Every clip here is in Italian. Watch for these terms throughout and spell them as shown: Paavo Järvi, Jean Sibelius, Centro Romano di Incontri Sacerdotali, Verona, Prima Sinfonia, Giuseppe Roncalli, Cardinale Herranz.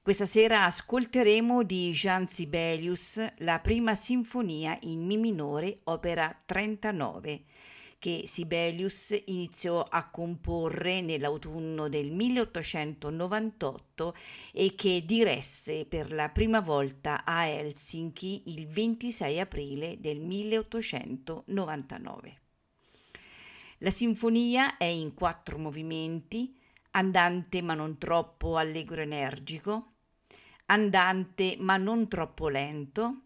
Questa sera ascolteremo di Jean Sibelius la Prima Sinfonia in Mi minore, opera 39, che Sibelius iniziò a comporre nell'autunno del 1898 e che diresse per la prima volta a Helsinki il 26 aprile del 1899. La sinfonia è in 4 movimenti: andante ma non troppo allegro energico, andante ma non troppo lento,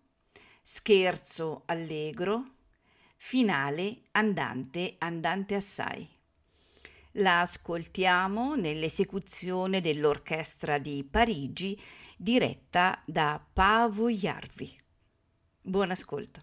scherzo allegro, finale andante andante assai. La ascoltiamo nell'esecuzione dell'orchestra di Parigi diretta da Paavo Järvi. Buon ascolto.